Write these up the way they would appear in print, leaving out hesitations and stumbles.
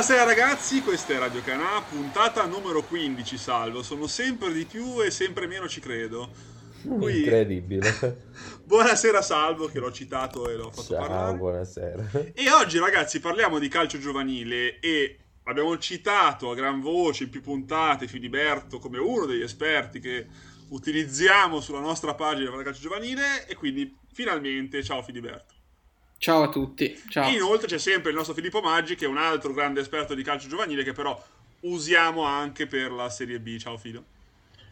Buonasera ragazzi, questa è Radio Canà, puntata numero 15, salvo. Sono sempre di più e sempre meno ci credo. Qui... Incredibile. Buonasera Salvo, che l'ho citato e l'ho fatto parlare. Buonasera. E oggi ragazzi parliamo di calcio giovanile e abbiamo citato a gran voce in più puntate Filiberto come uno degli esperti che utilizziamo sulla nostra pagina per il calcio giovanile e quindi finalmente ciao Filiberto. Ciao a tutti. Ciao. E inoltre c'è sempre il nostro Filippo Maggi, che è un altro grande esperto di calcio giovanile, che però usiamo anche per la Serie B. Ciao Filo.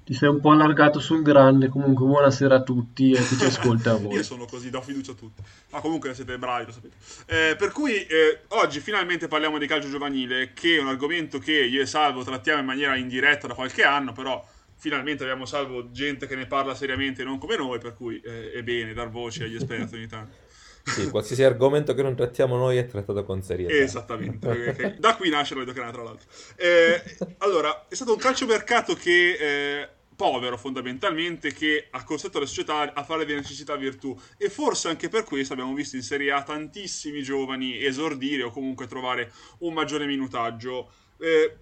Ti sei un po' allargato sul grande, comunque buonasera a tutti e chi ci ascolta a voi. Io sono così, do fiducia a tutti. Ma comunque siete bravi, lo sapete. Per cui oggi finalmente parliamo di calcio giovanile, che è un argomento che io e Salvo trattiamo in maniera indiretta da qualche anno, però finalmente abbiamo Salvo gente che ne parla seriamente, non come noi, per cui è bene dar voce agli esperti ogni tanto. Sì, qualsiasi argomento che non trattiamo noi è trattato con serietà. Esattamente, okay. Da qui nasce la Videocana, tra l'altro. Allora, è stato un calciomercato che povero fondamentalmente, che ha costretto le società a fare di necessità virtù, e forse anche per questo abbiamo visto in Serie A tantissimi giovani esordire o comunque trovare un maggiore minutaggio.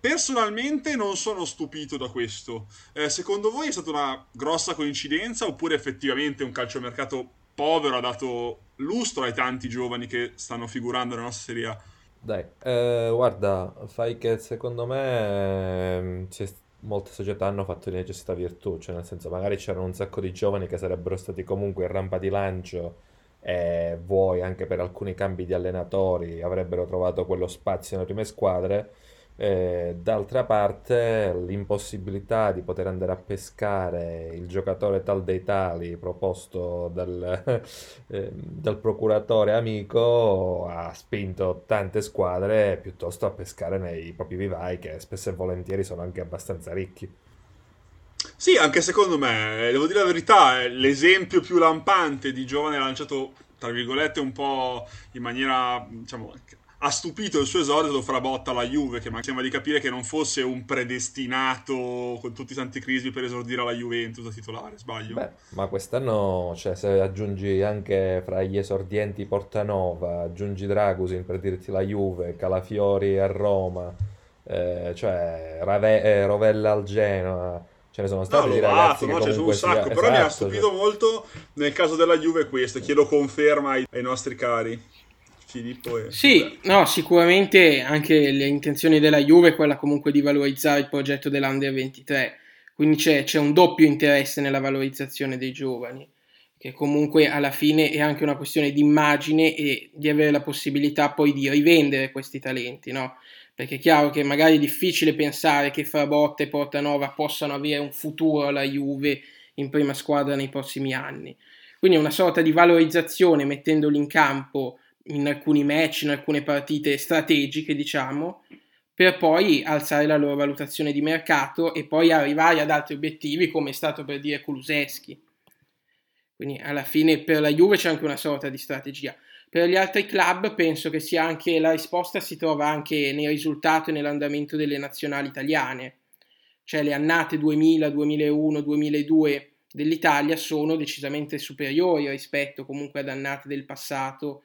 Personalmente non sono stupito da questo. Secondo voi è stata una grossa coincidenza oppure effettivamente un calciomercato povero ha dato lustro ai tanti giovani che stanno figurando nella nostra Serie A? Dai, guarda, fai che secondo me molte società hanno fatto di necessità virtù, cioè nel senso magari c'erano un sacco di giovani che sarebbero stati comunque in rampa di lancio e vuoi anche per alcuni cambi di allenatori avrebbero trovato quello spazio nelle prime squadre. D'altra parte l'impossibilità di poter andare a pescare il giocatore tal dei tali proposto dal procuratore amico ha spinto tante squadre piuttosto a pescare nei propri vivai, che spesso e volentieri sono anche abbastanza ricchi. Sì, anche secondo me, devo dire la verità, l'esempio più lampante di giovane lanciato tra virgolette un po' in maniera, diciamo, ha stupito il suo esordio Frabotta alla Juve, che mi sembra di capire che non fosse un predestinato con tutti i santi crismi per esordire alla Juventus da titolare, sbaglio? Beh, ma quest'anno, cioè, se aggiungi anche fra gli esordienti Portanova, aggiungi Dragusin per dirti la Juve, Calafiori a Roma, cioè Rovella al Genoa, ce ne sono stati, no, Lovato, no, c'è un sacco, però esatto, mi ha stupito molto nel caso della Juve questo, chiedo conferma ai nostri cari. Sì, no, sicuramente anche le intenzioni della Juve è quella comunque di valorizzare il progetto dell'Under 23, quindi c'è un doppio interesse nella valorizzazione dei giovani, che comunque alla fine è anche una questione di immagine e di avere la possibilità poi di rivendere questi talenti, no? Perché è chiaro che magari è difficile pensare che Frabotta e Portanova possano avere un futuro alla Juve in prima squadra nei prossimi anni, quindi è una sorta di valorizzazione mettendoli in campo in alcuni match, in alcune partite strategiche, diciamo, per poi alzare la loro valutazione di mercato e poi arrivare ad altri obiettivi, come è stato per dire Kulusevski. Quindi alla fine per la Juve c'è anche una sorta di strategia. Per gli altri club penso che sia anche la risposta si trova anche nel risultato e nell'andamento delle nazionali italiane. Cioè le annate 2000, 2001, 2002 dell'Italia sono decisamente superiori rispetto comunque ad annate del passato,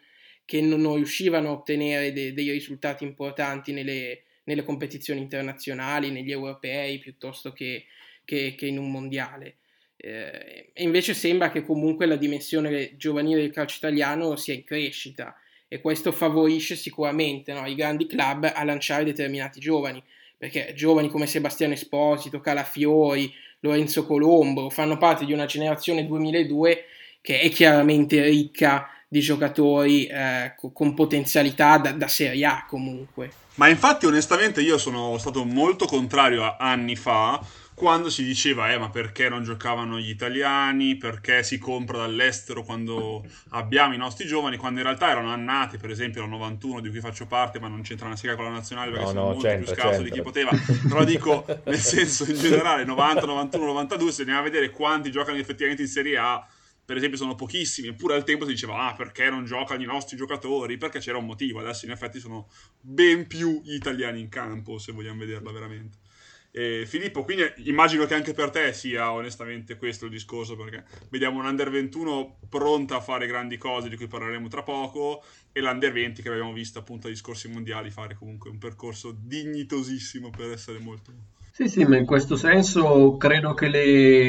che non riuscivano a ottenere dei risultati importanti nelle competizioni internazionali, negli europei, piuttosto che in un mondiale. E invece sembra che comunque la dimensione giovanile del calcio italiano sia in crescita, e questo favorisce sicuramente, no, i grandi club a lanciare determinati giovani, perché giovani come Sebastiano Esposito, Calafiori, Lorenzo Colombo fanno parte di una generazione 2002 che è chiaramente ricca di giocatori con potenzialità da Serie A comunque. Ma infatti onestamente io sono stato molto contrario anni fa quando si diceva ma perché non giocavano gli italiani, perché si compra dall'estero quando abbiamo i nostri giovani, quando in realtà erano annate, per esempio la 91 di cui faccio parte, ma non c'entra una sega con la nazionale perché sono molto più scarso di chi poteva, però dico nel senso in generale 90, 91, 92 se andiamo a vedere quanti giocano effettivamente in Serie A, per esempio, sono pochissimi, eppure al tempo si diceva perché non giocano i nostri giocatori, perché c'era un motivo. Adesso in effetti sono ben più gli italiani in campo, se vogliamo vederla veramente. Filippo, quindi immagino che anche per te sia onestamente questo il discorso, perché vediamo un Under 21 pronta a fare grandi cose di cui parleremo tra poco, e l'Under 20 che l'abbiamo vista appunto agli scorsi mondiali fare comunque un percorso dignitosissimo per essere molto... Sì, ma in questo senso credo che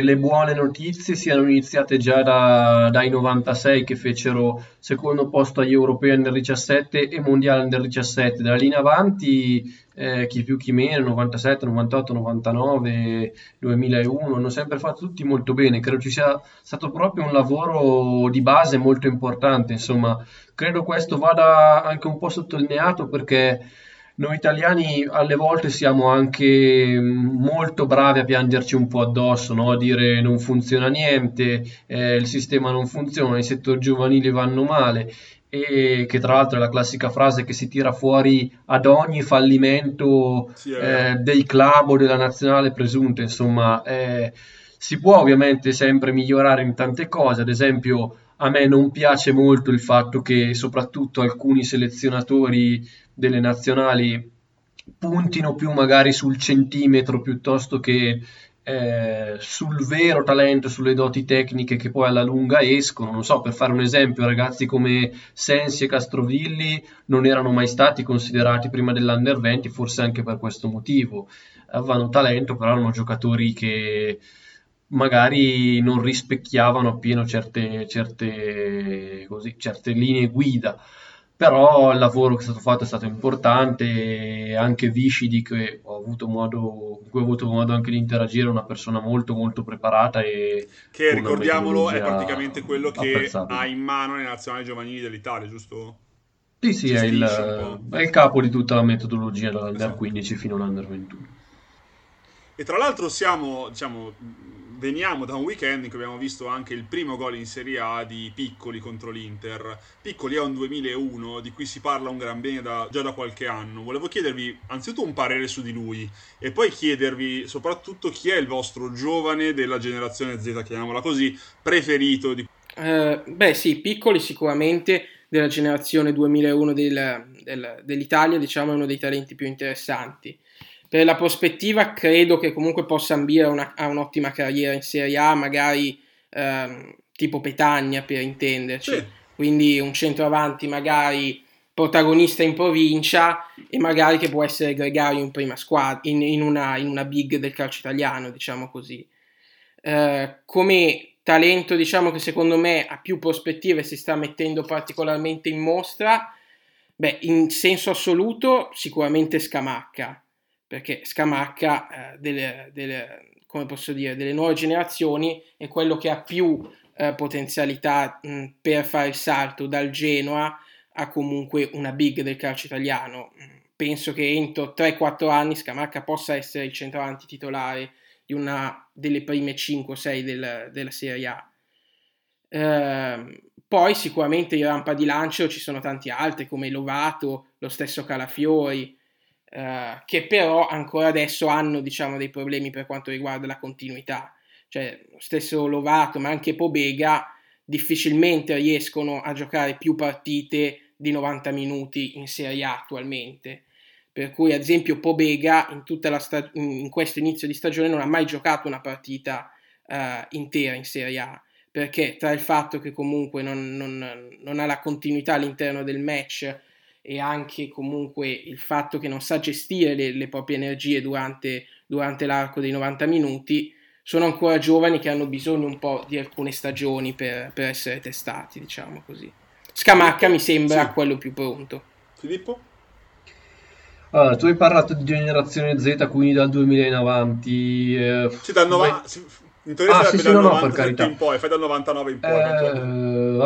le buone notizie siano iniziate già dai 96, che fecero secondo posto agli europei Under 17 e mondiale Under 17. Da lì in avanti, chi più chi meno, 97, 98, 99, 2001, hanno sempre fatto tutti molto bene. Credo ci sia stato proprio un lavoro di base molto importante, insomma. Credo questo vada anche un po' sottolineato, perché... Noi italiani alle volte siamo anche molto bravi a piangerci un po' addosso, no? A dire non funziona niente, il sistema non funziona, i settori giovanili vanno male, e che tra l'altro è la classica frase che si tira fuori ad ogni fallimento dei club o della nazionale presunta, insomma. Si può ovviamente sempre migliorare in tante cose, ad esempio a me non piace molto il fatto che soprattutto alcuni selezionatori delle nazionali puntino più magari sul centimetro piuttosto che sul vero talento, sulle doti tecniche che poi alla lunga escono. Non so, per fare un esempio, ragazzi come Sensi e Castrovilli non erano mai stati considerati prima dell'Under 20, forse anche per questo motivo. Avevano talento, però erano giocatori che magari non rispecchiavano appieno certe linee guida. Però il lavoro che è stato fatto è stato importante, anche Viscidi, che ho avuto modo anche di interagire, è una persona molto molto preparata e che, ricordiamolo, è praticamente quello che ha in mano le nazionali giovanili dell'Italia, giusto? Sì, è il capo di tutta la metodologia dall'Under 15 fino all'Under 21. E tra l'altro veniamo da un weekend in cui abbiamo visto anche il primo gol in Serie A di Piccoli contro l'Inter. Piccoli è un 2001, di cui si parla un gran bene già da qualche anno. Volevo chiedervi anzitutto un parere su di lui e poi chiedervi soprattutto chi è il vostro giovane della generazione Z, chiamiamola così, preferito. Piccoli sicuramente della generazione 2001 dell'Italia, diciamo, è uno dei talenti più interessanti. Per la prospettiva credo che comunque possa ambire a un'ottima carriera in Serie A, magari tipo Petagna, per intenderci, sì. Quindi un centroavanti magari protagonista in provincia e magari che può essere gregario in prima squadra, in una big del calcio italiano, diciamo così. Come talento, diciamo che secondo me ha più prospettive, si sta mettendo particolarmente in mostra, in senso assoluto sicuramente Scamacca. Perché Scamacca, delle nuove generazioni, è quello che ha più potenzialità per fare il salto dal Genoa a comunque una big del calcio italiano. Penso che entro 3-4 anni Scamacca possa essere il centravanti titolare di una delle prime 5-6 della Serie A. Poi sicuramente in rampa di lancio ci sono tanti altri, come Lovato, lo stesso Calafiori, che però ancora adesso hanno, diciamo, dei problemi per quanto riguarda la continuità, cioè lo stesso Lovato ma anche Pobega difficilmente riescono a giocare più partite di 90 minuti in Serie A attualmente, per cui ad esempio Pobega in questo inizio di stagione non ha mai giocato una partita intera in Serie A, perché tra il fatto che comunque non ha la continuità all'interno del match e anche comunque il fatto che non sa gestire le proprie energie durante l'arco dei 90 minuti, sono ancora giovani che hanno bisogno un po' di alcune stagioni per essere testati, diciamo così. Scamacca mi sembra quello più pronto. Filippo? Allora, tu hai parlato di generazione Z, quindi dal 2000 in avanti. Dal 90... In teoria dal 90 in poi, fai dal 99 in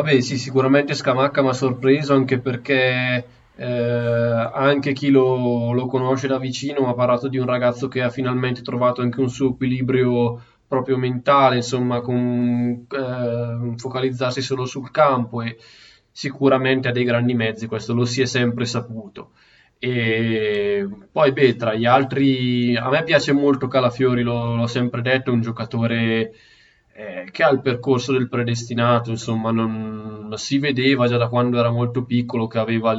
poi. Sicuramente Scamacca mi ha sorpreso, anche perché anche chi lo conosce da vicino ha parlato di un ragazzo che ha finalmente trovato anche un suo equilibrio proprio mentale, insomma, con focalizzarsi solo sul campo, e sicuramente ha dei grandi mezzi, questo lo si è sempre saputo. E poi tra gli altri a me piace molto Calafiori, l'ho sempre detto, è un giocatore che ha il percorso del predestinato, insomma, non si vedeva già da quando era molto piccolo che aveva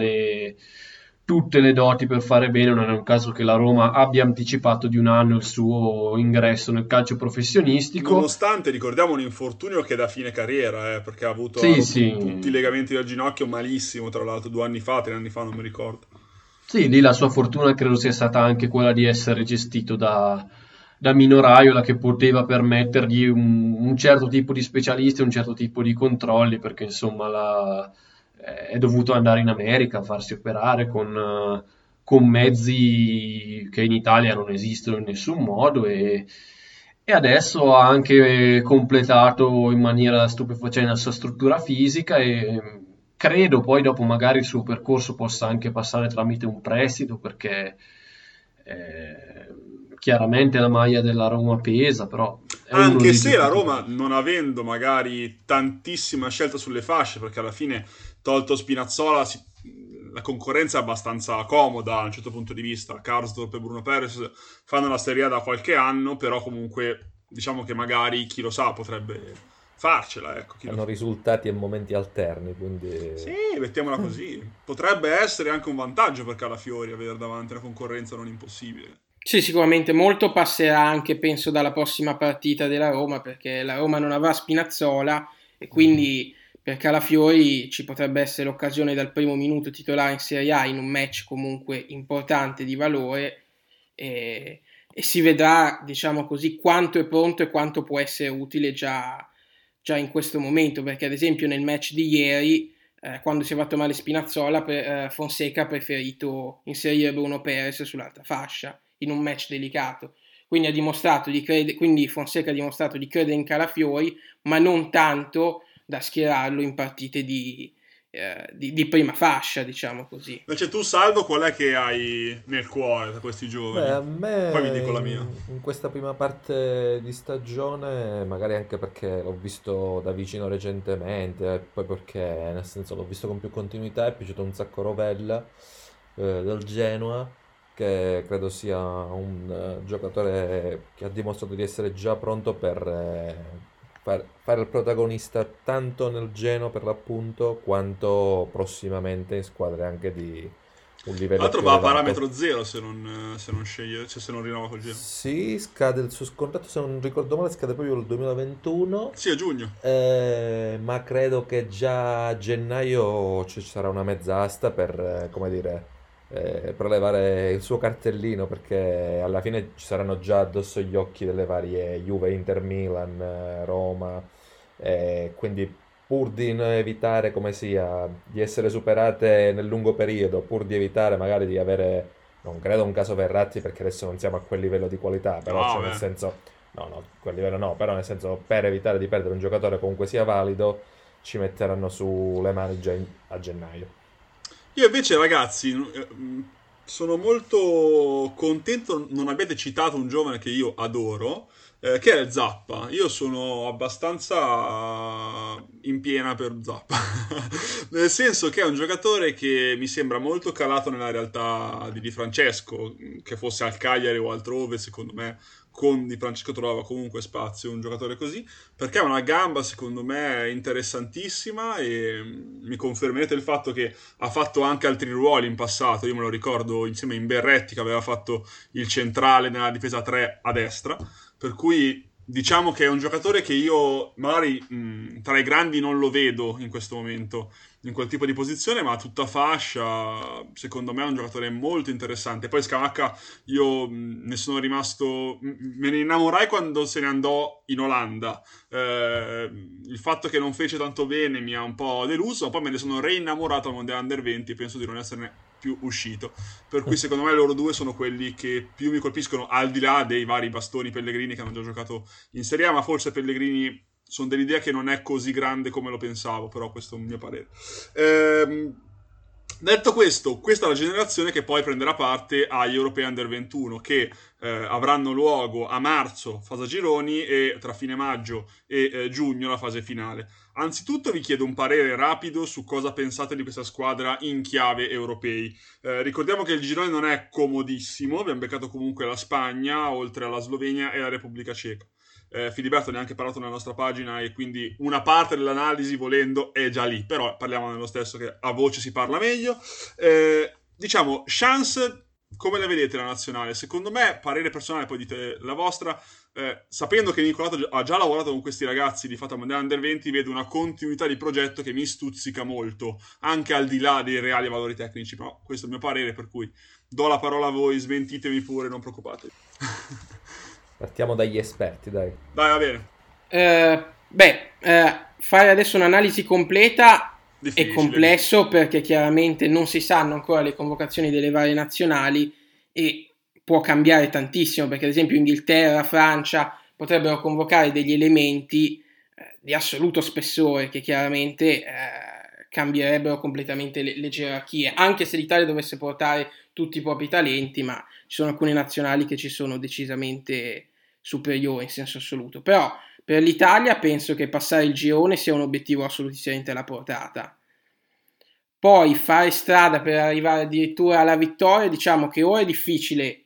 tutte le doti per fare bene, non è un caso che la Roma abbia anticipato di un anno il suo ingresso nel calcio professionistico. Nonostante, ricordiamo, un infortunio che è da fine carriera, perché ha avuto tutti i legamenti del ginocchio malissimo, tra l'altro 3 anni fa, non mi ricordo. Sì, lì la sua fortuna credo sia stata anche quella di essere gestito da Minoraiola, che poteva permettergli un certo tipo di specialisti, un certo tipo di controlli, perché insomma è dovuto andare in America a farsi operare con mezzi che in Italia non esistono in nessun modo, e adesso ha anche completato in maniera stupefacente la sua struttura fisica, e credo poi dopo magari il suo percorso possa anche passare tramite un prestito, perché chiaramente la maglia della Roma pesa, però anche se la Roma, non avendo magari tantissima scelta sulle fasce, perché alla fine tolto Spinazzola la concorrenza è abbastanza comoda a un certo punto di vista. Karsdorp e Bruno Perez fanno la Serie A da qualche anno, però comunque diciamo che magari, chi lo sa, potrebbe farcela, ecco. Hanno risultati e momenti alterni, quindi sì, mettiamola così. Potrebbe essere anche un vantaggio per Calafiori avere davanti una concorrenza non impossibile. Sì, sicuramente molto passerà anche, penso, dalla prossima partita della Roma, perché la Roma non avrà Spinazzola e quindi per Calafiori ci potrebbe essere l'occasione dal primo minuto titolare in Serie A, in un match comunque importante di valore, e si vedrà, diciamo così, quanto è pronto e quanto può essere utile già in questo momento, perché ad esempio nel match di ieri, quando si è fatto male Spinazzola, Fonseca ha preferito inserire Bruno Perez sull'altra fascia in un match delicato, quindi Fonseca ha dimostrato di credere in Calafiori, ma non tanto da schierarlo in partite di prima fascia, diciamo così. Invece tu, Salvo, qual è che hai nel cuore da questi giovani? Beh, a me, poi vi dico la mia. In questa prima parte di stagione, magari anche perché l'ho visto da vicino recentemente, poi perché nel senso l'ho visto con più continuità, è piaciuto un sacco Rovella del Genoa, che credo sia un giocatore che ha dimostrato di essere già pronto per fare il protagonista tanto nel Genoa, per l'appunto, quanto prossimamente in squadre anche di un livello. L'altro va a parametro zero se non sceglie, cioè se non rinnova col Genoa. Sì, scade il suo contratto, se non ricordo male, scade proprio il 2021. Sì, a giugno. Ma credo che già a gennaio ci sarà una mezz'asta per, come dire, prelevare il suo cartellino, perché alla fine ci saranno già addosso gli occhi delle varie Juve, Inter, Milan, Roma, quindi pur di evitare come sia di essere superate nel lungo periodo, pur di evitare magari di avere, non credo un caso Verratti, perché adesso non siamo a quel livello di qualità, però nel senso quel livello no, però nel senso, per evitare di perdere un giocatore comunque sia valido, ci metteranno sulle mani già a gennaio. Io invece, ragazzi, sono molto contento non abbiate citato un giovane che io adoro, che è Zappa. Io sono abbastanza in piena per Zappa, nel senso che è un giocatore che mi sembra molto calato nella realtà di Di Francesco, che fosse al Cagliari o altrove, secondo me con Di Francesco trova comunque spazio un giocatore così, perché ha una gamba secondo me interessantissima, e mi confermerete il fatto che ha fatto anche altri ruoli in passato. Io me lo ricordo insieme in Berretti, che aveva fatto il centrale nella difesa 3 a destra, per cui diciamo che è un giocatore che io magari tra i grandi non lo vedo in questo momento in quel tipo di posizione, ma a tutta fascia secondo me è un giocatore molto interessante. Poi Scamacca, io ne sono rimasto, me ne innamorai quando se ne andò in Olanda, il fatto che non fece tanto bene mi ha un po' deluso, poi me ne sono reinnamorato al Mondiale Under 20 e penso di non esserne più uscito, per cui secondo me loro due sono quelli che più mi colpiscono, al di là dei vari Bastoni, Pellegrini, che hanno già giocato in Serie A, ma forse Pellegrini sono dell'idea che non è così grande come lo pensavo, però questo è un mio parere. Detto questo, questa è la generazione che poi prenderà parte agli Europei Under 21, che avranno luogo a marzo, fase a gironi, e tra fine maggio e giugno la fase finale. Anzitutto vi chiedo un parere rapido su cosa pensate di questa squadra in chiave europei. Ricordiamo che il girone non è comodissimo, abbiamo beccato comunque la Spagna, oltre alla Slovenia e la Repubblica Ceca. Filiberto ne ha anche parlato nella nostra pagina, e quindi una parte dell'analisi, volendo, è già lì, però parliamo nello stesso, che a voce si parla meglio. diciamo, chance come la vedete la nazionale? Secondo me, parere personale, poi dite la vostra, sapendo che Nicolato ha già lavorato con questi ragazzi, di fatto a Mondiale Under 20, vedo una continuità di progetto che mi stuzzica molto, anche al di là dei reali valori tecnici, ma questo è il mio parere, per cui do la parola a voi, smentitemi pure, non preoccupatevi. Partiamo dagli esperti, dai, va bene. Fare adesso un'analisi completa difficile. È complesso, perché chiaramente non si sanno ancora le convocazioni delle varie nazionali e può cambiare tantissimo, perché ad esempio Inghilterra, Francia potrebbero convocare degli elementi di assoluto spessore che chiaramente cambierebbero completamente le gerarchie, anche se l'Italia dovesse portare tutti i propri talenti, ma ci sono alcune nazionali che ci sono decisamente superiori in senso assoluto. Però per l'Italia penso che passare il girone sia un obiettivo assolutamente alla portata. Poi fare strada per arrivare addirittura alla vittoria, diciamo che ora è difficile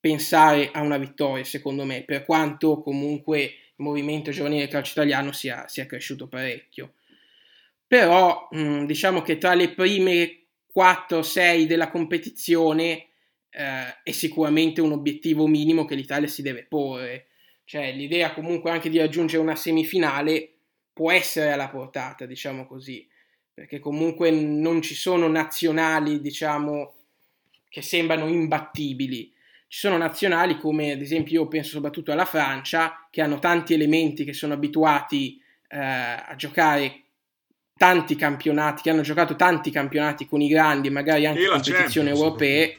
pensare a una vittoria, secondo me, per quanto comunque il movimento giovanile del calcio italiano sia cresciuto parecchio. Però diciamo che tra le prime 4-6 della competizione è sicuramente un obiettivo minimo che l'Italia si deve porre. Cioè l'idea comunque anche di raggiungere una semifinale può essere alla portata, diciamo così, perché comunque non ci sono nazionali, diciamo, che sembrano imbattibili. Ci sono nazionali come ad esempio, io penso soprattutto alla Francia, che hanno tanti elementi, che sono abituati a giocare tanti campionati, che hanno giocato tanti campionati con i grandi, magari anche competizioni europee,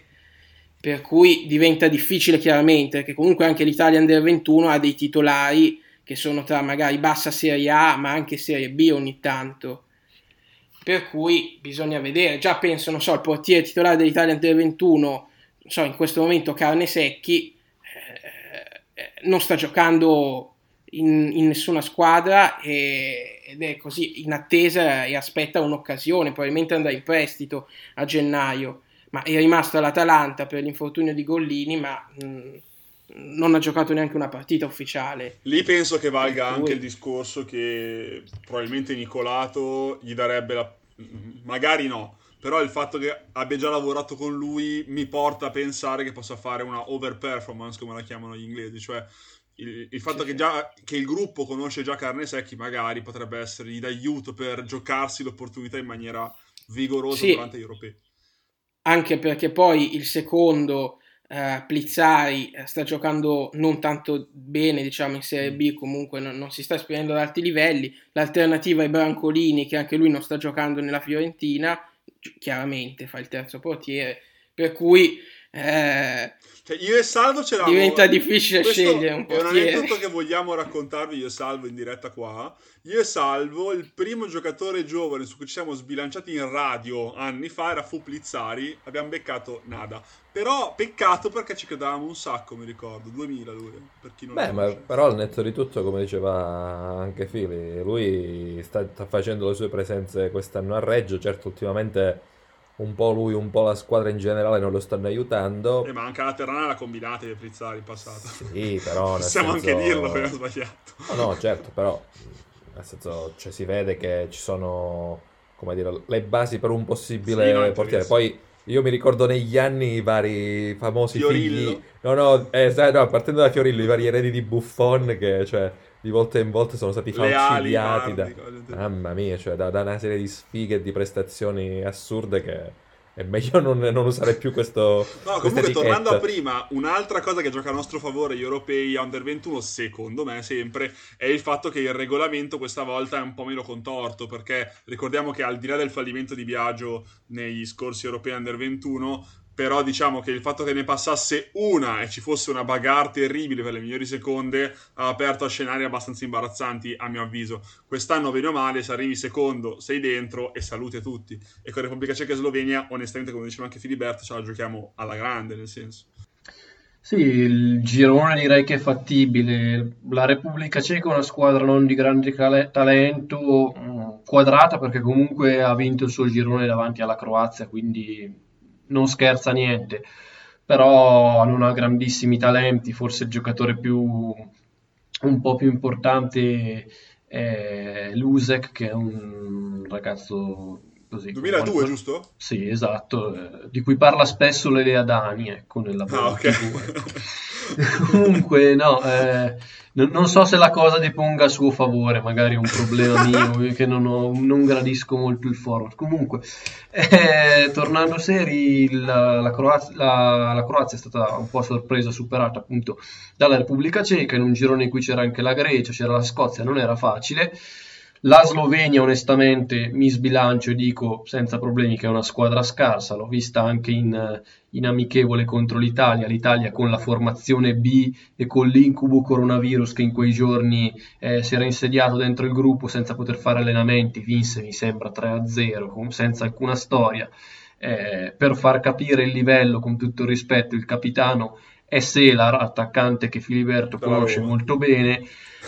per cui diventa difficile chiaramente, perché comunque anche l'Italia Under 21 ha dei titolari che sono tra magari bassa Serie A ma anche Serie B ogni tanto, per cui bisogna vedere. Già penso, non so, il portiere titolare dell'Italia Under 21, non so, in questo momento Carnesecchi non sta giocando in nessuna squadra ed è così in attesa e aspetta un'occasione, probabilmente andrà in prestito a gennaio. Ma è rimasto all'Atalanta per l'infortunio di Gollini, ma non ha giocato neanche una partita ufficiale. Lì penso che valga anche il discorso che probabilmente Nicolato gli darebbe magari no, però il fatto che abbia già lavorato con lui mi porta a pensare che possa fare una overperformance, come la chiamano gli inglesi, cioè il fatto che il gruppo conosce già Carnesecchi magari potrebbe essergli d'aiuto per giocarsi l'opportunità in maniera vigorosa durante gli europei. Anche perché poi il secondo, Plizzari, sta giocando non tanto bene, diciamo, in Serie B, comunque non si sta esprimendo ad alti livelli. L'alternativa è Brancolini, che anche lui non sta giocando nella Fiorentina, chiaramente fa il terzo portiere, per cui cioè, io e Salvo c'eravamo, diventa difficile scegliere un portiere. È un aneddoto che vogliamo raccontarvi io e Salvo in diretta qua. Io e Salvo, il primo giocatore giovane su cui ci siamo sbilanciati in radio anni fa era fu Plizzari, abbiamo beccato nada. Però peccato, perché ci credevamo un sacco, mi ricordo, 2000 lui, per chi non lo conosce. Però al netto di tutto, come diceva anche Fili, lui sta facendo le sue presenze quest'anno a Reggio, certo ultimamente un po' lui, un po' la squadra in generale non lo stanno aiutando. Ma anche la Terrana la combinate per Plizzari in passato. Sì, però possiamo anche dirlo che ho sbagliato. No, certo, però nel senso, cioè, si vede che ci sono, come dire, le basi per un possibile portiere. Poi io mi ricordo negli anni i vari famosi Fiorillo. Figli. No, partendo da Fiorillo, i vari eredi di Buffon che, cioè, di volta in volta sono stati falcidiati da mamma mia, cioè da una serie di sfighe e di prestazioni assurde che è meglio non usare più questo. No, comunque tornando a prima, un'altra cosa che gioca a nostro favore gli europei Under 21, secondo me sempre, è il fatto che il regolamento questa volta è un po' meno contorto, perché ricordiamo che al di là del fallimento di Biagio negli scorsi europei Under 21, però diciamo che il fatto che ne passasse una e ci fosse una bagarre terribile per le migliori seconde ha aperto a scenari abbastanza imbarazzanti, a mio avviso. Quest'anno, bene o male, se arrivi secondo, sei dentro e salute tutti. E con Repubblica Ceca e Slovenia, onestamente, come diceva anche Filiberto, ce la giochiamo alla grande, nel senso. Sì, il girone direi che è fattibile. La Repubblica Ceca è una squadra non di grande talento, quadrata, perché comunque ha vinto il suo girone davanti alla Croazia, quindi non scherza niente, però hanno grandissimi talenti. Forse il giocatore un po' più importante è Lusek, che è un ragazzo così. 2002, con... giusto? Sì, esatto, di cui parla spesso Lele Adani, ecco, nella TV. Comunque, no, non so se la cosa deponga a suo favore, magari è un problema mio, che non gradisco molto il forward. Comunque, tornando seri, la Croazia è stata un po' a sorpresa, superata appunto dalla Repubblica Ceca, in un girone in cui c'era anche la Grecia, c'era la Scozia, non era facile. La Slovenia, onestamente, mi sbilancio e dico senza problemi che è una squadra scarsa, l'ho vista anche in amichevole contro l'Italia, l'Italia con la formazione B e con l'incubo coronavirus che in quei giorni si era insediato dentro il gruppo senza poter fare allenamenti, vinse mi sembra 3-0, senza alcuna storia. Per far capire il livello, con tutto il rispetto, il capitano è Sela, attaccante che Filiberto conosce molto bene,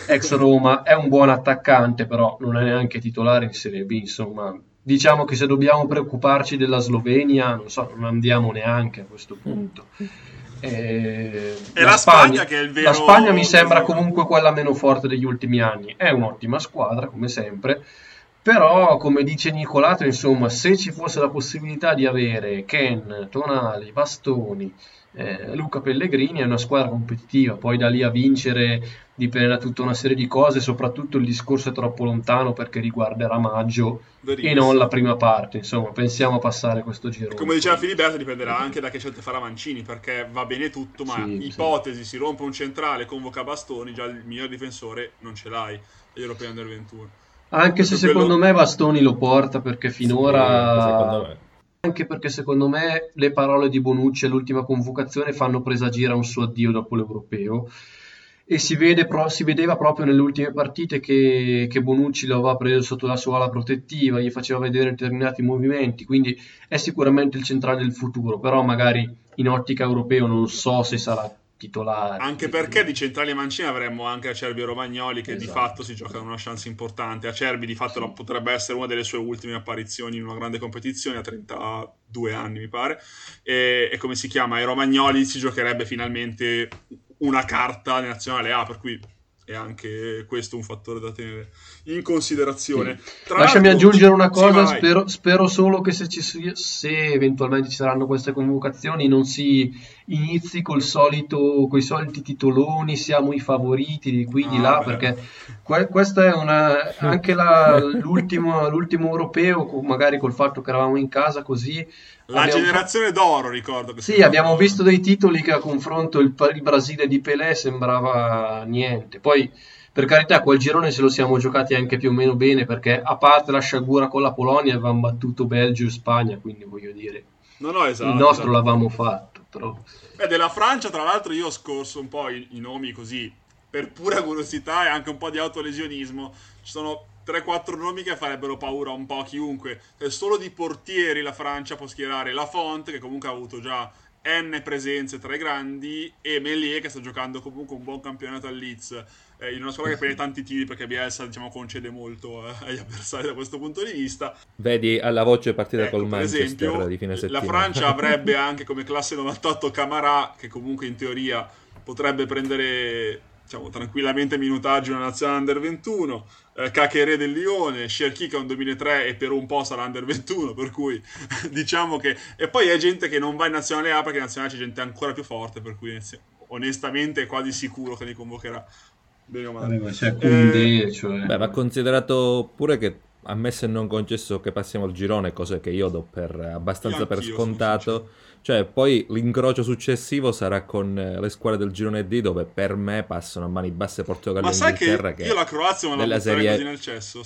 ex Roma, è un buon attaccante, però non è neanche titolare in Serie B, insomma. Diciamo che se dobbiamo preoccuparci della Slovenia, non so, non andiamo neanche a questo punto. E la Spagna che è il vero... La Spagna mi sembra comunque quella meno forte degli ultimi anni, è un'ottima squadra, come sempre, però, come dice Nicolato, insomma, se ci fosse la possibilità di avere Ken, Tonali, Bastoni, Luca Pellegrini, è una squadra competitiva, poi da lì a vincere dipende da tutta una serie di cose, soprattutto il discorso è troppo lontano perché riguarderà maggio e non la prima parte, insomma, pensiamo a passare questo giro. Come diceva Filiberto, dipenderà anche da che scelte farà Mancini, perché va bene tutto, ma sì, ipotesi, sì, si rompe un centrale, convoca Bastoni, già il miglior difensore non ce l'hai agli europei under 21. Anche se secondo me Bastoni lo porta, perché finora... Sì, secondo me. Anche perché secondo me le parole di Bonucci all'ultima convocazione fanno presagire un suo addio dopo l'Europeo, e si vedeva proprio nelle ultime partite che Bonucci lo aveva preso sotto la sua ala protettiva, gli faceva vedere determinati movimenti, quindi è sicuramente il centrale del futuro, però magari in ottica europeo non so se sarà titolare. Anche perché di centrali e Mancini avremmo anche Acerbi e Romagnoli, che esatto, di fatto si giocano una chance importante. Acerbi di fatto potrebbe essere una delle sue ultime apparizioni in una grande competizione, a 32 anni mi pare, e come si chiama? E Romagnoli si giocherebbe finalmente una carta nazionale A, per cui è anche questo un fattore da tenere in considerazione. Sì. Lasciami aggiungere una cosa, spero solo che se eventualmente ci saranno queste convocazioni non si inizi coi soliti titoloni, siamo i favoriti di qui di là, perché questa è anche l'ultimo europeo, magari col fatto che eravamo in casa così. La generazione d'oro, ricordo. Sì, abbiamo visto dei titoli che a confronto il Brasile di Pelé sembrava niente. Poi, per carità, quel girone se lo siamo giocati anche più o meno bene, perché a parte la sciagura con la Polonia avevamo battuto Belgio e Spagna, quindi voglio dire, esatto, il nostro l'avevamo fatto. Però... della Francia, tra l'altro, io ho scorso un po' i nomi così, per pura curiosità e anche un po' di autolesionismo. Ci sono 3-4 nomi che farebbero paura un po' a chiunque. Solo di portieri la Francia può schierare Lafont, che comunque ha avuto già N presenze tra i grandi, e Melie, che sta giocando comunque un buon campionato al Leeds, in una squadra che prende tanti tiri, perché Bielsa, diciamo, concede molto agli avversari da questo punto di vista. Vedi, alla voce partita col Manchester, per esempio, di fine settimana. La Francia avrebbe anche come classe 98 Camara, che comunque in teoria potrebbe prendere... diciamo tranquillamente minutaggio nella nazionale under 21, Cachere del Lione, Cherki che è un 2003 e per un po' sarà under 21, per cui diciamo che... E poi è gente che non va in nazionale A, perché in nazionale c'è gente ancora più forte, per cui onestamente è quasi sicuro che li convocherà. Bene o male. Ma c'è Koundé, cioè... va considerato pure che, ammesso e non concesso che passiamo al girone, cosa che io do abbastanza per scontato, cioè poi l'incrocio successivo sarà con le squadre del girone D, dove per me passano a mani basse Portogallo e Inghilterra. Ma sai che io la Croazia non la butterei così nel cesso,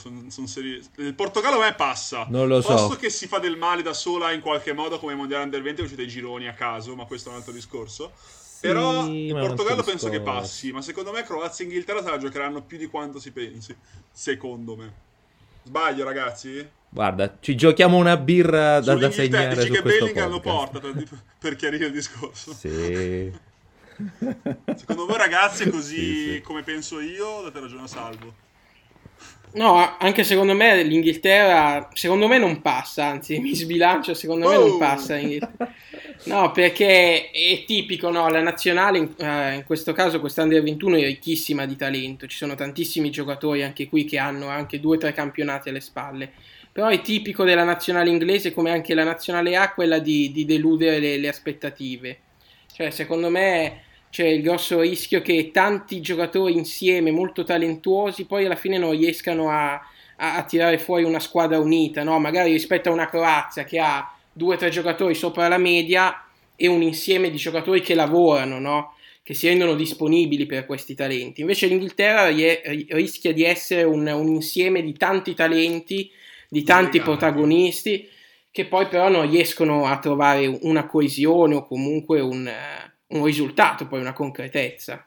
il Portogallo a me passa, non lo so, posto che si fa del male da sola in qualche modo, come Mondiale Under 20 è uscito dai gironi a caso, ma questo è un altro discorso. Però il Portogallo penso che passi, ma secondo me Croazia e Inghilterra se la giocheranno più di quanto si pensi, secondo me. Sbaglio, ragazzi? Guarda, ci giochiamo una birra da segnare su che questo Bellingham lo porta, per chiarire il discorso. Sì. Secondo voi, ragazzi, è così come penso io? Date ragione a Salvo. No, anche secondo me l'Inghilterra, secondo me non passa, anzi mi sbilancio, secondo me non passa l'Inghilterra. No, perché è tipico, no, la nazionale in questo caso, quest'Under 21 è ricchissima di talento, ci sono tantissimi giocatori anche qui che hanno anche 2-3 campionati alle spalle, però è tipico della nazionale inglese, come anche la nazionale A, quella di deludere le aspettative. Cioè, secondo me c'è il grosso rischio che tanti giocatori insieme molto talentuosi poi alla fine non riescano a tirare fuori una squadra unita, no? Magari rispetto a una Croazia che ha 2 o 3 giocatori sopra la media e un insieme di giocatori che lavorano, no? Che si rendono disponibili per questi talenti. Invece l'Inghilterra rischia di essere un insieme di tanti talenti, di tanti protagonisti, che poi però non riescono a trovare una coesione o comunque un risultato, poi una concretezza.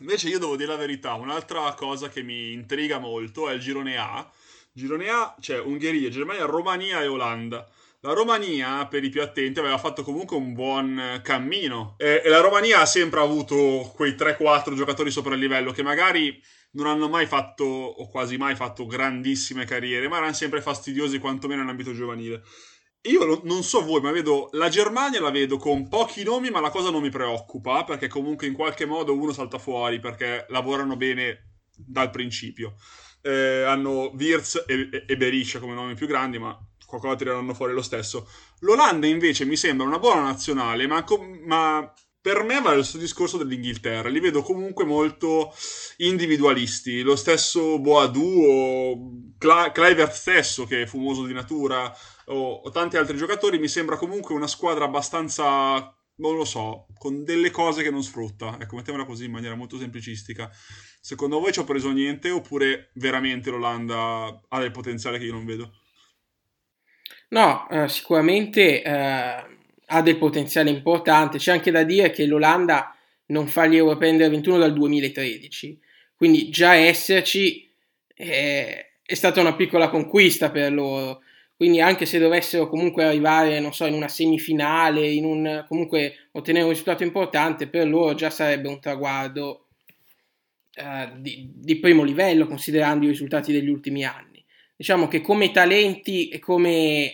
Invece io devo dire la verità, un'altra cosa che mi intriga molto è il girone A. Girone A c'è Ungheria, Germania, Romania e Olanda. La Romania, per i più attenti, aveva fatto comunque un buon cammino. E la Romania ha sempre avuto quei 3-4 giocatori sopra il livello che magari non hanno mai fatto, o quasi mai fatto, grandissime carriere, ma erano sempre fastidiosi, quantomeno in ambito giovanile. Io non so voi, ma vedo la Germania, la vedo con pochi nomi, ma la cosa non mi preoccupa, perché comunque in qualche modo uno salta fuori, perché lavorano bene dal principio. Hanno Wirtz e Beriscia come nomi più grandi, ma qualcosa tireranno fuori lo stesso. L'Olanda invece mi sembra una buona nazionale, ma per me vale il suo discorso dell'Inghilterra. Li vedo comunque molto individualisti. Lo stesso Boadu, Kluivert stesso, che è fumoso di natura, o tanti altri giocatori, mi sembra comunque una squadra abbastanza, non lo so, con delle cose che non sfrutta. Ecco, mettiamola così in maniera molto semplicistica. Secondo voi ci ho preso niente, oppure veramente l'Olanda ha del potenziale che io non vedo? No, sicuramente ha del potenziale importante. C'è anche da dire che l'Olanda non fa gli europei under 21 dal 2013, quindi già esserci è stata una piccola conquista per loro. Quindi anche se dovessero comunque arrivare, non so, in una semifinale, comunque ottenere un risultato importante, per loro già sarebbe un traguardo di primo livello, considerando i risultati degli ultimi anni. Diciamo che come talenti e come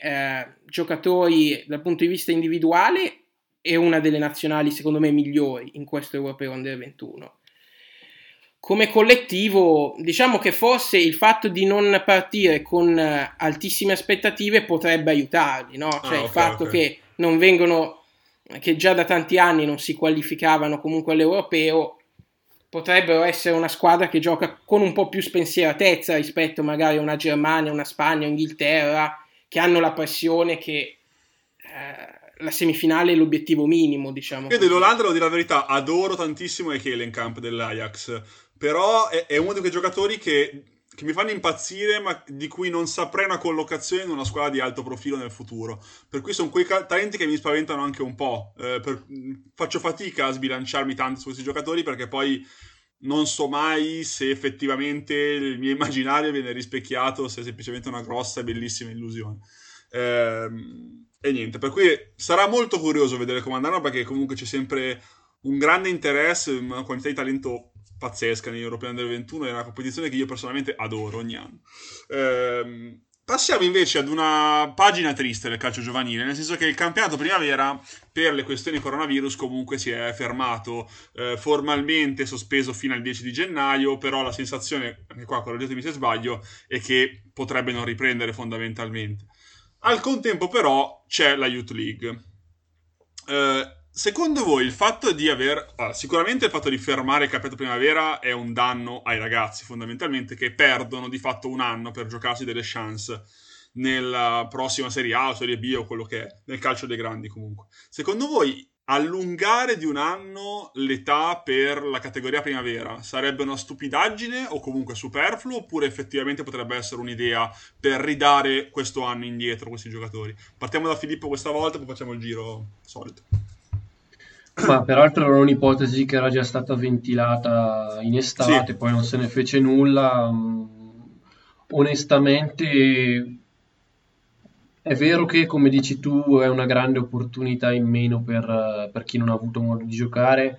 giocatori dal punto di vista individuale è una delle nazionali secondo me migliori in questo europeo under 21. Come collettivo, diciamo che forse il fatto di non partire con altissime aspettative potrebbe aiutarli, no? Cioè il fatto che non vengono, che già da tanti anni non si qualificavano comunque all'europeo, potrebbero essere una squadra che gioca con un po' più spensieratezza rispetto magari a una Germania, una Spagna, Inghilterra, che hanno la pressione che la semifinale è l'obiettivo minimo, diciamo. Io dell'Olanda, devo dire la verità, adoro tantissimo Heelenkamp dell'Ajax, però è uno di quei giocatori che mi fanno impazzire, ma di cui non saprei una collocazione in una squadra di alto profilo nel futuro. Per cui sono quei talenti che mi spaventano anche un po'. Faccio fatica a sbilanciarmi tanto su questi giocatori, perché poi non so mai se effettivamente il mio immaginario viene rispecchiato, se è semplicemente una grossa e bellissima illusione. E niente, per cui sarà molto curioso vedere come andranno, perché comunque c'è sempre un grande interesse, una quantità di talento pazzesca negli europei under 21, è una competizione che io personalmente adoro ogni anno. Passiamo invece ad una pagina triste del calcio giovanile, nel senso che il campionato primavera per le questioni coronavirus comunque si è fermato, formalmente sospeso fino al 10 di gennaio, però la sensazione, anche qua correggetemi se sbaglio, è che potrebbe non riprendere fondamentalmente. Al contempo però c'è la Youth League. Secondo voi il fatto di sicuramente il fatto di fermare il campionato primavera è un danno ai ragazzi, fondamentalmente, che perdono di fatto un anno per giocarsi delle chance nella prossima Serie A o Serie B o quello che è, nel calcio dei grandi comunque. Secondo voi allungare di un anno l'età per la categoria primavera sarebbe una stupidaggine o comunque superfluo, oppure effettivamente potrebbe essere un'idea per ridare questo anno indietro a questi giocatori? Partiamo da Filippo questa volta, poi facciamo il giro solito. Ma peraltro era un'ipotesi che era già stata ventilata in estate, sì. Poi non se ne fece nulla. Onestamente è vero che, come dici tu, è una grande opportunità in meno per chi non ha avuto modo di giocare,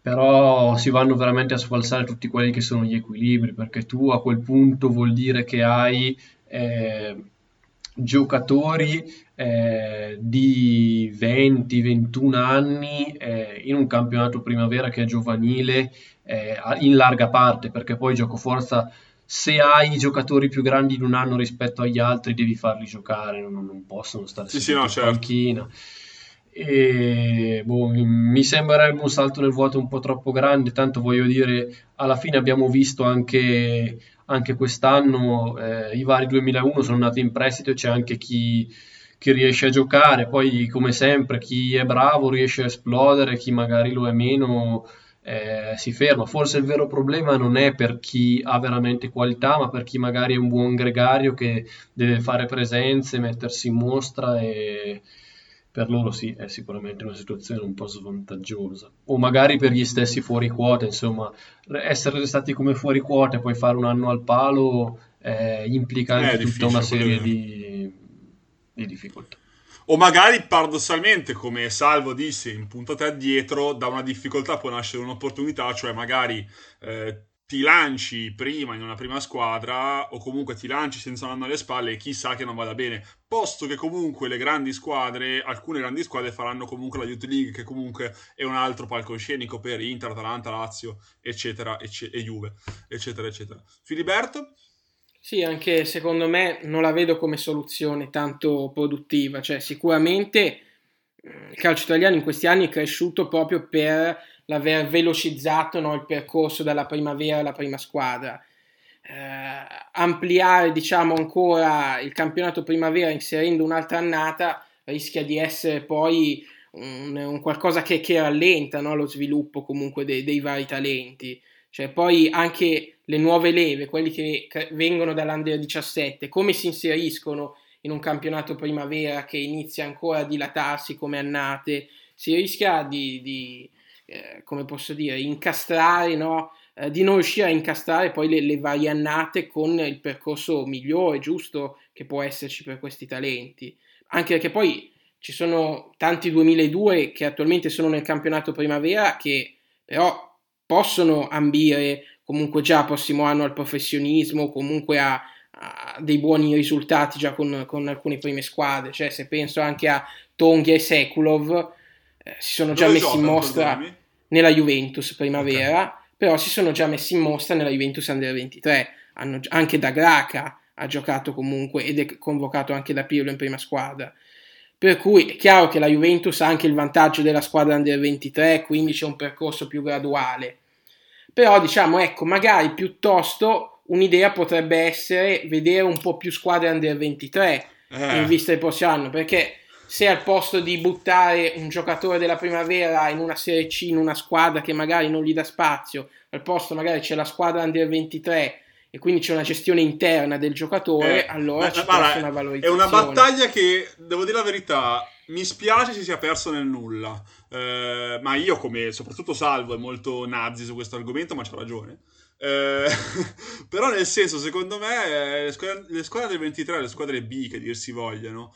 però si vanno veramente a sfalsare tutti quelli che sono gli equilibri, perché tu a quel punto vuol dire che hai giocatori di 20-21 anni in un campionato primavera che è giovanile in larga parte, perché poi gioco forza se hai i giocatori più grandi in un anno rispetto agli altri devi farli giocare, non possono stare sempre in panchina. E, mi sembrerebbe un salto nel vuoto un po' troppo grande, tanto voglio dire, alla fine abbiamo visto anche quest'anno i vari 2001 sono andati in prestito, c'è anche chi riesce a giocare, poi come sempre chi è bravo riesce a esplodere, chi magari lo è meno si ferma. Forse il vero problema non è per chi ha veramente qualità, ma per chi magari è un buon gregario che deve fare presenze, mettersi in mostra, e per loro sì, è sicuramente una situazione un po' svantaggiosa, o magari per gli stessi fuori quota, insomma, essere restati come fuori quota e poi fare un anno al palo implica anche tutta una serie di difficoltà. O magari paradossalmente, come Salvo disse in puntata addietro, da una difficoltà può nascere un'opportunità, cioè magari ti lanci prima in una prima squadra, o comunque ti lanci senza un anno alle spalle e chissà che non vada bene, posto che comunque le grandi squadre, alcune grandi squadre faranno comunque la Youth League, che comunque è un altro palcoscenico per Inter, Atalanta, Lazio, eccetera, e Juve, eccetera, eccetera. Filiberto? Sì, anche secondo me non la vedo come soluzione tanto produttiva, cioè sicuramente il calcio italiano in questi anni è cresciuto proprio per l'aver velocizzato il percorso dalla primavera alla prima squadra, ampliare ancora il campionato primavera inserendo un'altra annata rischia di essere poi un qualcosa che rallenta lo sviluppo comunque dei vari talenti, cioè poi anche le nuove leve, quelli che vengono dall'Under 17, come si inseriscono in un campionato primavera che inizia ancora a dilatarsi come annate, si rischia di come posso dire, incastrare, di non riuscire a incastrare poi le varie annate con il percorso migliore, giusto, che può esserci per questi talenti, anche perché poi ci sono tanti 2002 che attualmente sono nel campionato primavera che però possono ambire comunque già prossimo anno al professionismo, comunque a dei buoni risultati già con alcune prime squadre, cioè se penso anche a Tonghia e Sekulov, si sono già messi in mostra nella Juventus primavera, okay. Però si sono già messi in mostra nella Juventus Under 23, anche da Graca ha giocato comunque ed è convocato anche da Pirlo in prima squadra, per cui è chiaro che la Juventus ha anche il vantaggio della squadra Under 23, quindi c'è un percorso più graduale, però magari piuttosto un'idea potrebbe essere vedere un po' più squadre Under 23 in vista del prossimo anno, perché se al posto di buttare un giocatore della primavera in una Serie C, in una squadra che magari non gli dà spazio, al posto magari c'è la squadra Under 23 e quindi c'è una gestione interna del giocatore, allora ci può essere una valorizzazione. È una battaglia che, devo dire la verità, mi spiace si sia perso nel nulla, ma io, come soprattutto Salvo, è molto nazi su questo argomento, ma c'ha ragione. Però nel senso, secondo me, le squadre del 23, le squadre B che dir si vogliano,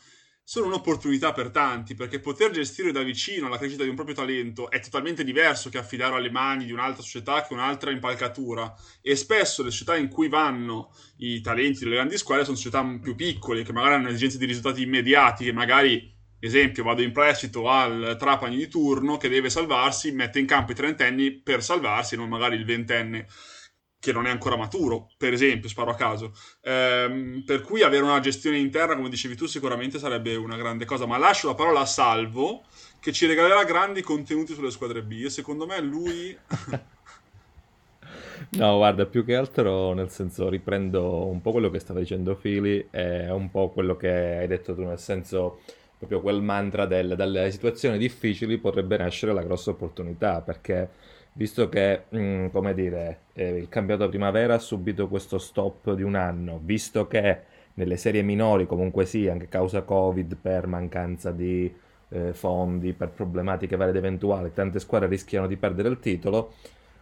sono un'opportunità per tanti, perché poter gestire da vicino la crescita di un proprio talento è totalmente diverso che affidare alle mani di un'altra società che un'altra impalcatura, e spesso le società in cui vanno i talenti delle grandi squadre sono società più piccole che magari hanno esigenze di risultati immediati, che magari, esempio, vado in prestito al Trapani di turno che deve salvarsi, mette in campo i trentenni per salvarsi e non magari il ventenne che non è ancora maturo, per esempio, sparo a caso, per cui avere una gestione interna, come dicevi tu, sicuramente sarebbe una grande cosa. Ma lascio la parola a Salvo, che ci regalerà grandi contenuti sulle squadre B, e secondo me lui... No, guarda, più che altro, nel senso, riprendo un po' quello che stava dicendo Fili, è un po' quello che hai detto tu, nel senso, proprio quel mantra dalle situazioni difficili potrebbe nascere la grossa opportunità, perché... Visto che, il campionato primavera ha subito questo stop di un anno, visto che nelle serie minori comunque sì, anche causa Covid, per mancanza di fondi, per problematiche varie ed eventuali, tante squadre rischiano di perdere il titolo,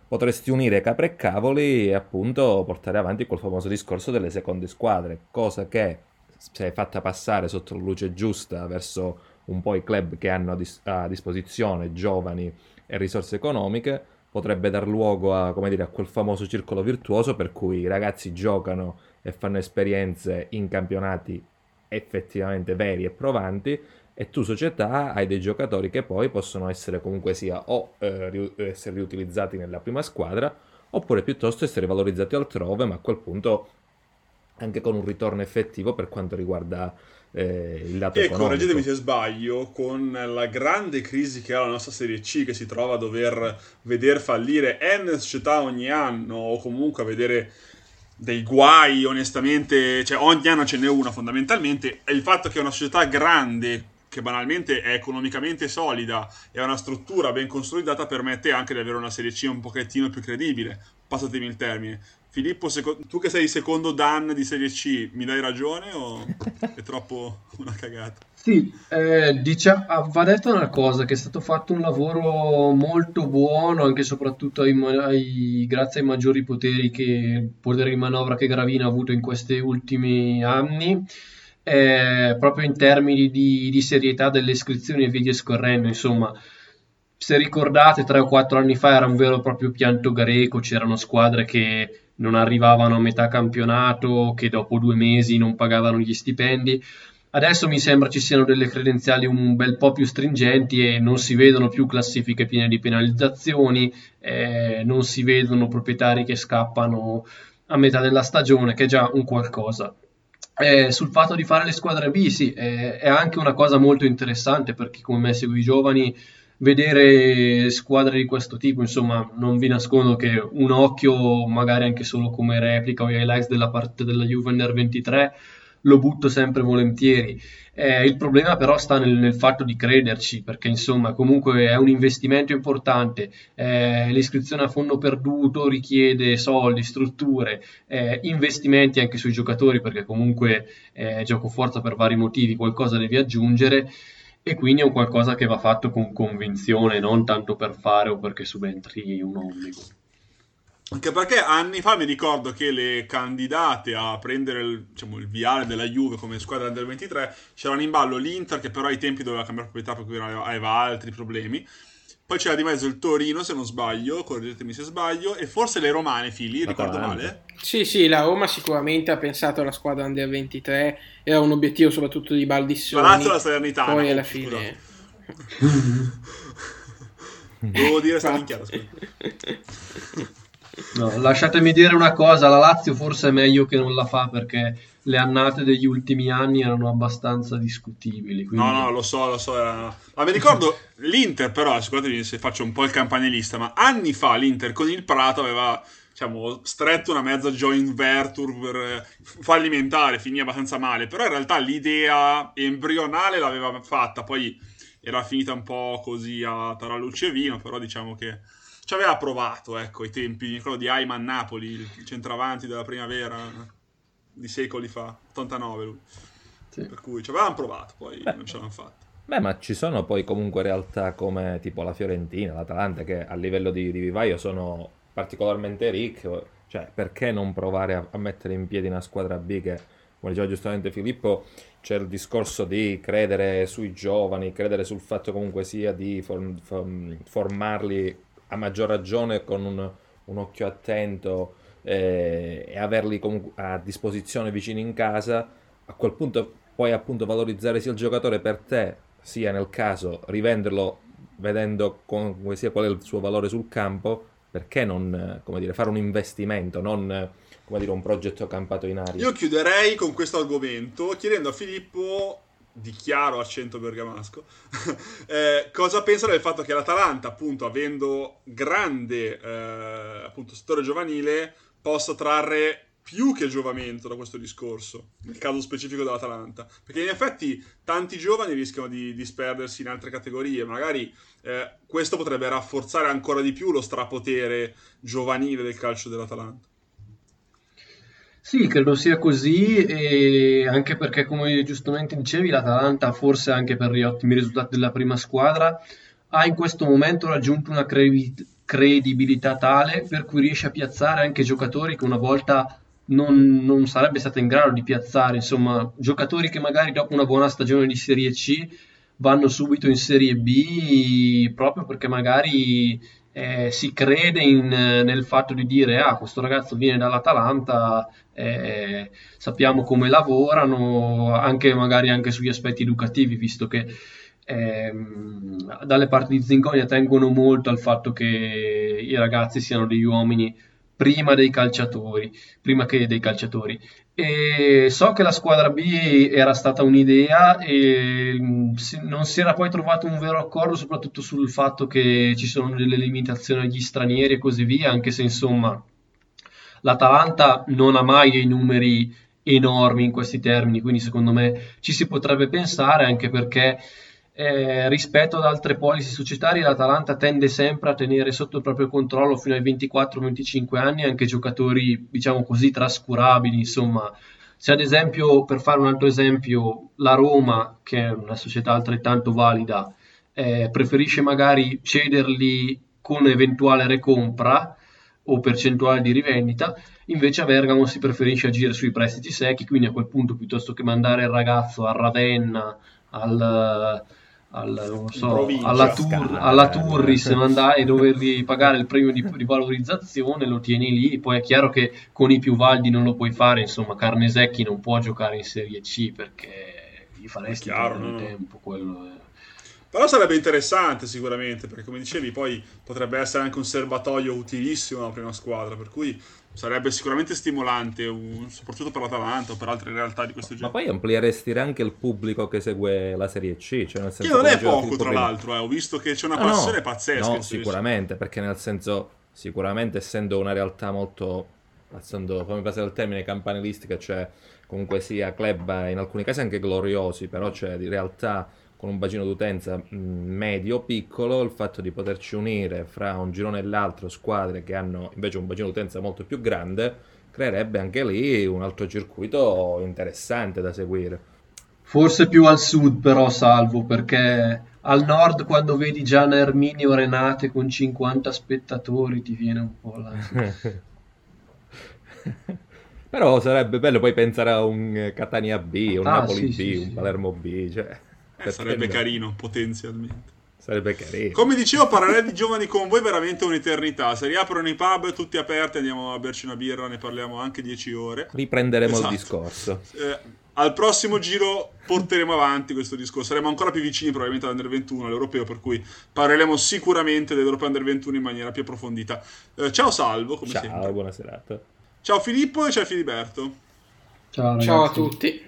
potresti unire capre e cavoli e appunto portare avanti quel famoso discorso delle seconde squadre, cosa che si è fatta passare sotto la luce giusta verso un po' i club che hanno a disposizione giovani e risorse economiche, potrebbe dar luogo a, a quel famoso circolo virtuoso per cui i ragazzi giocano e fanno esperienze in campionati effettivamente veri e provanti, e tu società hai dei giocatori che poi possono essere comunque sia o essere riutilizzati nella prima squadra oppure piuttosto essere valorizzati altrove, ma a quel punto anche con un ritorno effettivo per quanto riguarda il lato economico. Correggetemi se sbaglio, con la grande crisi che ha la nostra Serie C, che si trova a dover veder fallire N società ogni anno, o comunque a vedere dei guai, onestamente, cioè ogni anno ce n'è una fondamentalmente, e il fatto che una società grande, che banalmente è economicamente solida e ha una struttura ben consolidata, permette anche di avere una Serie C un pochettino più credibile, passatemi il termine. Filippo, tu che sei il secondo Dan di Serie C, mi dai ragione o è troppo una cagata? Sì, va detto una cosa, che è stato fatto un lavoro molto buono, anche e soprattutto grazie ai maggiori poteri di manovra che Gravina ha avuto in questi ultimi anni, proprio in termini di serietà delle iscrizioni e via discorrendo, insomma. Se ricordate, 3 o 4 anni fa era un vero e proprio pianto greco, c'erano squadre che non arrivavano a metà campionato, che dopo 2 mesi non pagavano gli stipendi. Adesso mi sembra ci siano delle credenziali un bel po' più stringenti e non si vedono più classifiche piene di penalizzazioni, non si vedono proprietari che scappano a metà della stagione, che è già un qualcosa. Sul fatto di fare le squadre B, sì, è anche una cosa molto interessante per chi come me segue i giovani, vedere squadre di questo tipo. Insomma, non vi nascondo che un occhio, magari anche solo come replica o highlights della parte della Juve Under 23, lo butto sempre volentieri. Il problema però sta nel fatto di crederci, perché insomma comunque è un investimento importante, l'iscrizione a fondo perduto richiede soldi, strutture, investimenti anche sui giocatori, perché comunque giocoforza per vari motivi qualcosa devi aggiungere, e quindi è un qualcosa che va fatto con convinzione, non tanto per fare o perché subentri un obbligo. Anche perché anni fa mi ricordo che le candidate a prendere il viale della Juve come squadra del 23 c'erano in ballo l'Inter, che però ai tempi doveva cambiare proprietà perché aveva altri problemi, poi c'era di mezzo il Torino, se non sbaglio, correggetemi se sbaglio, e forse le Romane, Fili, ricordo male? Sì, la Roma sicuramente ha pensato alla squadra Under 23, era un obiettivo soprattutto di Baldissoni, Palazzo della Salernitana, poi alla fine devo dire stato in chiaro, scusa. No, lasciatemi dire una cosa, la Lazio forse è meglio che non la fa, perché le annate degli ultimi anni erano abbastanza discutibili, quindi... No, lo so era... Ma mi ricordo l'Inter, però, scusatemi se faccio un po' il campanilista, ma anni fa l'Inter con il Prato aveva, stretto una mezza joint venture fallimentare, finì abbastanza male, però in realtà l'idea embrionale l'aveva fatta, poi era finita un po' così a tarallucci e vino, però diciamo che ci aveva provato, ecco, i tempi, quello di Ayman Napoli, il centravanti della primavera di secoli fa, 89 lui. Sì. Per cui ci avevano provato, poi non ce l'hanno fatta. Beh, ma ci sono poi comunque realtà come tipo la Fiorentina, l'Atalanta, che a livello di vivaio sono particolarmente ricche, cioè perché non provare a mettere in piedi una squadra B che, come diceva giustamente Filippo, c'è il discorso di credere sui giovani, credere sul fatto comunque sia di formarli a maggior ragione con un occhio attento e averli a disposizione vicini in casa. A quel punto puoi appunto valorizzare sia il giocatore per te, sia nel caso rivenderlo vedendo come sia qual è il suo valore sul campo. Perché non, fare un investimento, non un progetto campato in aria? Io chiuderei con questo argomento chiedendo a Filippo, dichiaro accento bergamasco, cosa pensa del fatto che l'Atalanta, appunto, avendo grande appunto settore giovanile, possa trarre più che giovamento da questo discorso, nel caso specifico dell'Atalanta, perché in effetti tanti giovani rischiano di disperdersi in altre categorie, magari questo potrebbe rafforzare ancora di più lo strapotere giovanile del calcio dell'Atalanta. Sì, credo sia così, e anche perché, come giustamente dicevi, l'Atalanta, forse anche per gli ottimi risultati della prima squadra, ha in questo momento raggiunto una credibilità tale per cui riesce a piazzare anche giocatori che una volta non sarebbe stata in grado di piazzare, insomma, giocatori che magari dopo una buona stagione di Serie C vanno subito in Serie B proprio perché magari... si crede nel fatto di dire questo ragazzo viene dall'Atalanta, sappiamo come lavorano, anche magari anche sugli aspetti educativi, visto che dalle parti di Zingonia tengono molto al fatto che i ragazzi siano degli uomini prima che dei calciatori. E so che la squadra B era stata un'idea e non si era poi trovato un vero accordo, soprattutto sul fatto che ci sono delle limitazioni agli stranieri e così via, anche se insomma l'Atalanta non ha mai dei numeri enormi in questi termini, quindi secondo me ci si potrebbe pensare, anche perché rispetto ad altre polisi societarie l'Atalanta tende sempre a tenere sotto il proprio controllo fino ai 24-25 anni anche giocatori, diciamo così, trascurabili, insomma. Se ad esempio, per fare un altro esempio, la Roma, che è una società altrettanto valida, preferisce magari cederli con eventuale recompra o percentuale di rivendita, invece a Bergamo si preferisce agire sui prestiti secchi, quindi a quel punto piuttosto che mandare il ragazzo a Ravenna, alla Turris e dovergli pagare il premio di valorizzazione, lo tieni lì. Poi è chiaro che con i più validi non lo puoi fare, insomma Carnesecchi non può giocare in Serie C perché gli faresti perdere tempo, quello è... Però sarebbe interessante sicuramente, perché come dicevi poi potrebbe essere anche un serbatoio utilissimo alla prima squadra, per cui sarebbe sicuramente stimolante, soprattutto per l'Atalanta o per altre realtà di questo genere. Ma poi amplieresti anche il pubblico che segue la Serie C, cioè nel senso che non è poco tra l'altro, ho visto che c'è una passione pazzesca. No, sicuramente, perché nel senso, sicuramente essendo una realtà molto, essendo, come passa il termine, campanilistica, cioè comunque sia club in alcuni casi anche gloriosi, però c'è di realtà con un bacino d'utenza medio piccolo, il fatto di poterci unire fra un girone e l'altro squadre che hanno invece un bacino d'utenza molto più grande creerebbe anche lì un altro circuito interessante da seguire. Forse più al sud però, Salvo, perché al nord quando vedi Gianna Erminio Renate con 50 spettatori ti viene un po' la... Però sarebbe bello poi pensare a un Catania B, un Napoli B, un Palermo B, cioè... sarebbe carino, potenzialmente sarebbe carino. Come dicevo, parlare di giovani con voi veramente un'eternità. Se riaprono i pub tutti aperti, andiamo a berci una birra, ne parliamo anche 10 ore, riprenderemo il discorso. Al prossimo giro porteremo avanti questo discorso, saremo ancora più vicini probabilmente all'Under 21, all'Europeo, per cui parleremo sicuramente dell'Europeo Under 21 in maniera più approfondita. Ciao Salvo, come sempre. Ciao, buona serata. Ciao Filippo e ciao Filiberto. Ciao a tutti.